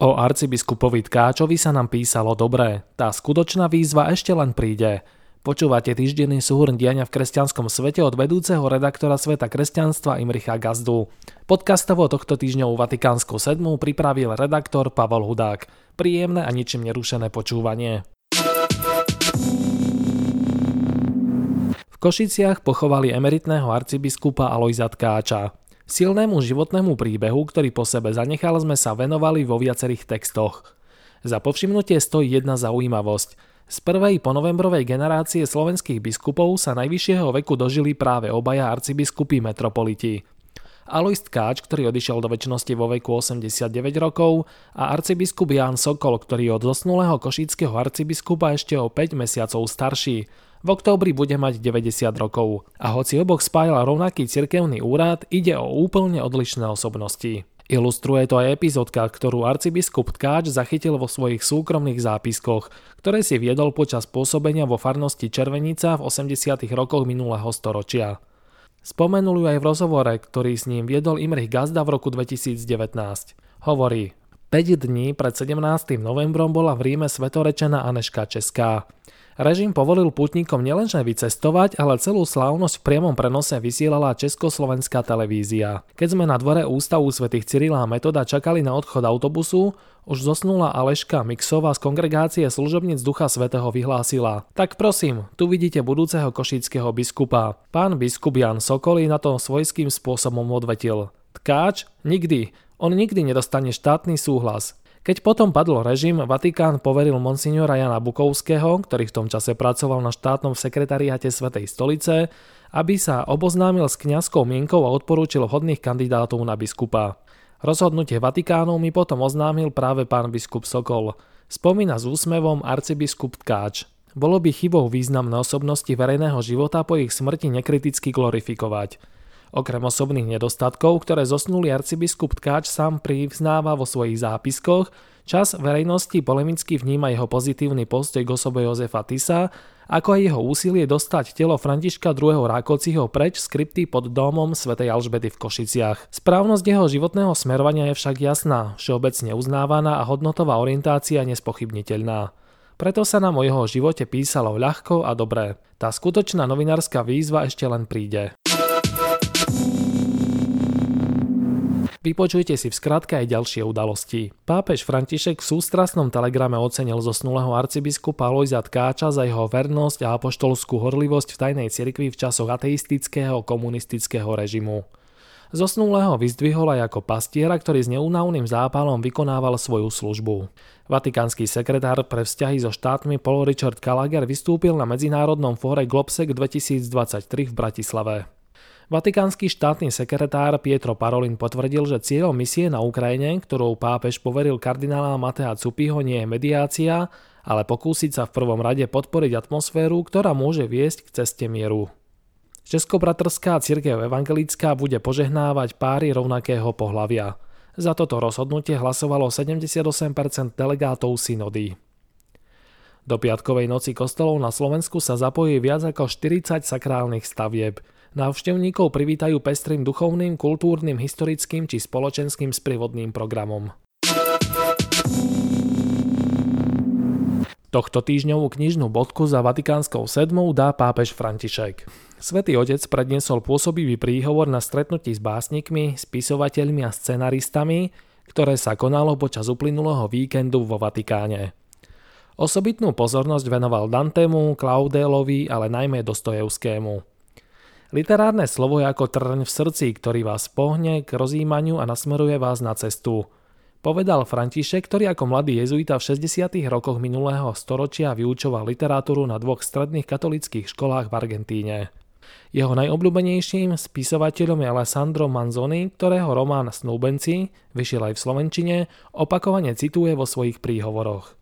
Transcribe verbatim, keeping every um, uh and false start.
O arcibiskupovi Tkáčovi sa nám písalo dobre, tá skutočná výzva ešte len príde. Počúvate týždenný súhrn diania v kresťanskom svete od vedúceho redaktora Sveta kresťanstva Imricha Gazdu. Podcastovo tohto týždňovú Vatikánsku sedmu pripravil redaktor Pavol Hudák. Príjemné a ničím nerušené počúvanie. V Košiciach pochovali emeritného arcibiskupa Alojza Tkáča. Silnému životnému príbehu, ktorý po sebe zanechal, sme sa venovali vo viacerých textoch. Za povšimnutie stojí jedna zaujímavosť. Z prvej ponovembrovej generácie slovenských biskupov sa najvyššieho veku dožili práve obaja arcibiskupy metropoliti. Alojz Tkáč, ktorý odišiel do večnosti vo veku osemdesiatdeväť rokov, a arcibiskup Ján Sokol, ktorý od zosnulého košického arcibiskupa ešte o päť mesiacov starší. V októbri bude mať deväťdesiat rokov a hoci oboch spájal rovnaký cirkevný úrad, ide o úplne odlišné osobnosti. Ilustruje to aj epizódka, ktorú arcibiskup Tkáč zachytil vo svojich súkromných zápiskoch, ktoré si viedol počas pôsobenia vo farnosti Červenica v osemdesiatych rokoch minulého storočia. Spomenul ju aj v rozhovore, ktorý s ním viedol Imrich Gazda v roku dvetisícdevätnásť. Hovorí: päť dní pred sedemnástym novembrom bola v Ríme svetorečená Anežka Česká. Režim povolil pútnikom nielenže vycestovať, ale celú slávnosť v priamom prenose vysielala Československá televízia. Keď sme na dvore ústavu svätých Cyrila a Metoda čakali na odchod autobusu, už zosnula Aleška Mixová z kongregácie služobníc Ducha Svätého vyhlásila: "Tak prosím, tu vidíte budúceho košického biskupa." Pán biskup Ján Sokol na to svojským spôsobom odvetil: "Tkáč? Nikdy. On nikdy nedostane štátny súhlas." Keď potom padol režim, Vatikán poveril monsignora Jana Bukovského, ktorý v tom čase pracoval na štátnom sekretariáte Svätej stolice, aby sa oboznámil s kňazskou mienkou a odporúčil vhodných kandidátov na biskupa. Rozhodnutie Vatikánu mi potom oznámil práve pán biskup Sokol. Spomína s úsmevom arcibiskup Tkáč. Bolo by chybou významné osobnosti verejného života po ich smrti nekriticky glorifikovať. Okrem osobných nedostatkov, ktoré zosnulý arcibiskup Tkáč sám priznáva vo svojich zápiskoch, čas verejnosti polemicky vníma jeho pozitívny postoj k osobe Jozefa Tisa, ako aj jeho úsilie dostať telo Františka druhého. Rákócziho preč z krypty pod domom svätej Alžbety v Košiciach. Správnosť jeho životného smerovania je však jasná, všeobecne uznávaná a hodnotová orientácia nespochybniteľná. Preto sa nám o jeho živote písalo ľahko a dobre. Tá skutočná novinárska výzva ešte len príde. Vypočujte si v skratke aj ďalšie udalosti. Pápež František v sústrasnom telegrame ocenil zosnulého arcibiskupa Alojza Tkáča za jeho vernosť a apoštolskú horlivosť v tajnej cirkvi v časoch ateistického komunistického režimu. Zosnulého vyzdvihol aj ako pastiera, ktorý s neúnavným zápalom vykonával svoju službu. Vatikánsky sekretár pre vzťahy so štátmi Paul Richard Gallagher vystúpil na medzinárodnom fóre Globsec dvetisícdvadsaťtri v Bratislave. Vatikánsky štátny sekretár Pietro Parolin potvrdil, že cieľom misie na Ukrajine, ktorou pápež poveril kardinála Matea Cupiho, nie je mediácia, ale pokúsiť sa v prvom rade podporiť atmosféru, ktorá môže viesť k ceste mieru. Českobratrská cirkev evangelická bude požehnávať páry rovnakého pohlavia. Za toto rozhodnutie hlasovalo sedemdesiatosem percent delegátov synody. Do piatkovej noci kostolov na Slovensku sa zapojí viac ako štyridsať sakrálnych stavieb. Návštevníkov privítajú pestrým duchovným, kultúrnym, historickým či spoločenským sprievodným programom. Tohto týždňovú knižnú bodku za Vatikánskou sedmou dá pápež František. Svätý Otec predniesol pôsobivý príhovor na stretnutí s básnikmi, spisovateľmi a scenaristami, ktoré sa konalo počas uplynulého víkendu vo Vatikáne. Osobitnú pozornosť venoval Dantemu, Claudelovi, ale najmä Dostojevskému. Literárne slovo je ako trň v srdci, ktorý vás pohne k rozjímaniu a nasmeruje vás na cestu, povedal František, ktorý ako mladý jezuita v šesťdesiatych rokoch minulého storočia vyučoval literatúru na dvoch stredných katolíckych školách v Argentíne. Jeho najobľúbenejším spisovateľom je Alessandro Manzoni, ktorého román Snúbenci, vyšiel aj v slovenčine, opakovane cituje vo svojich príhovoroch.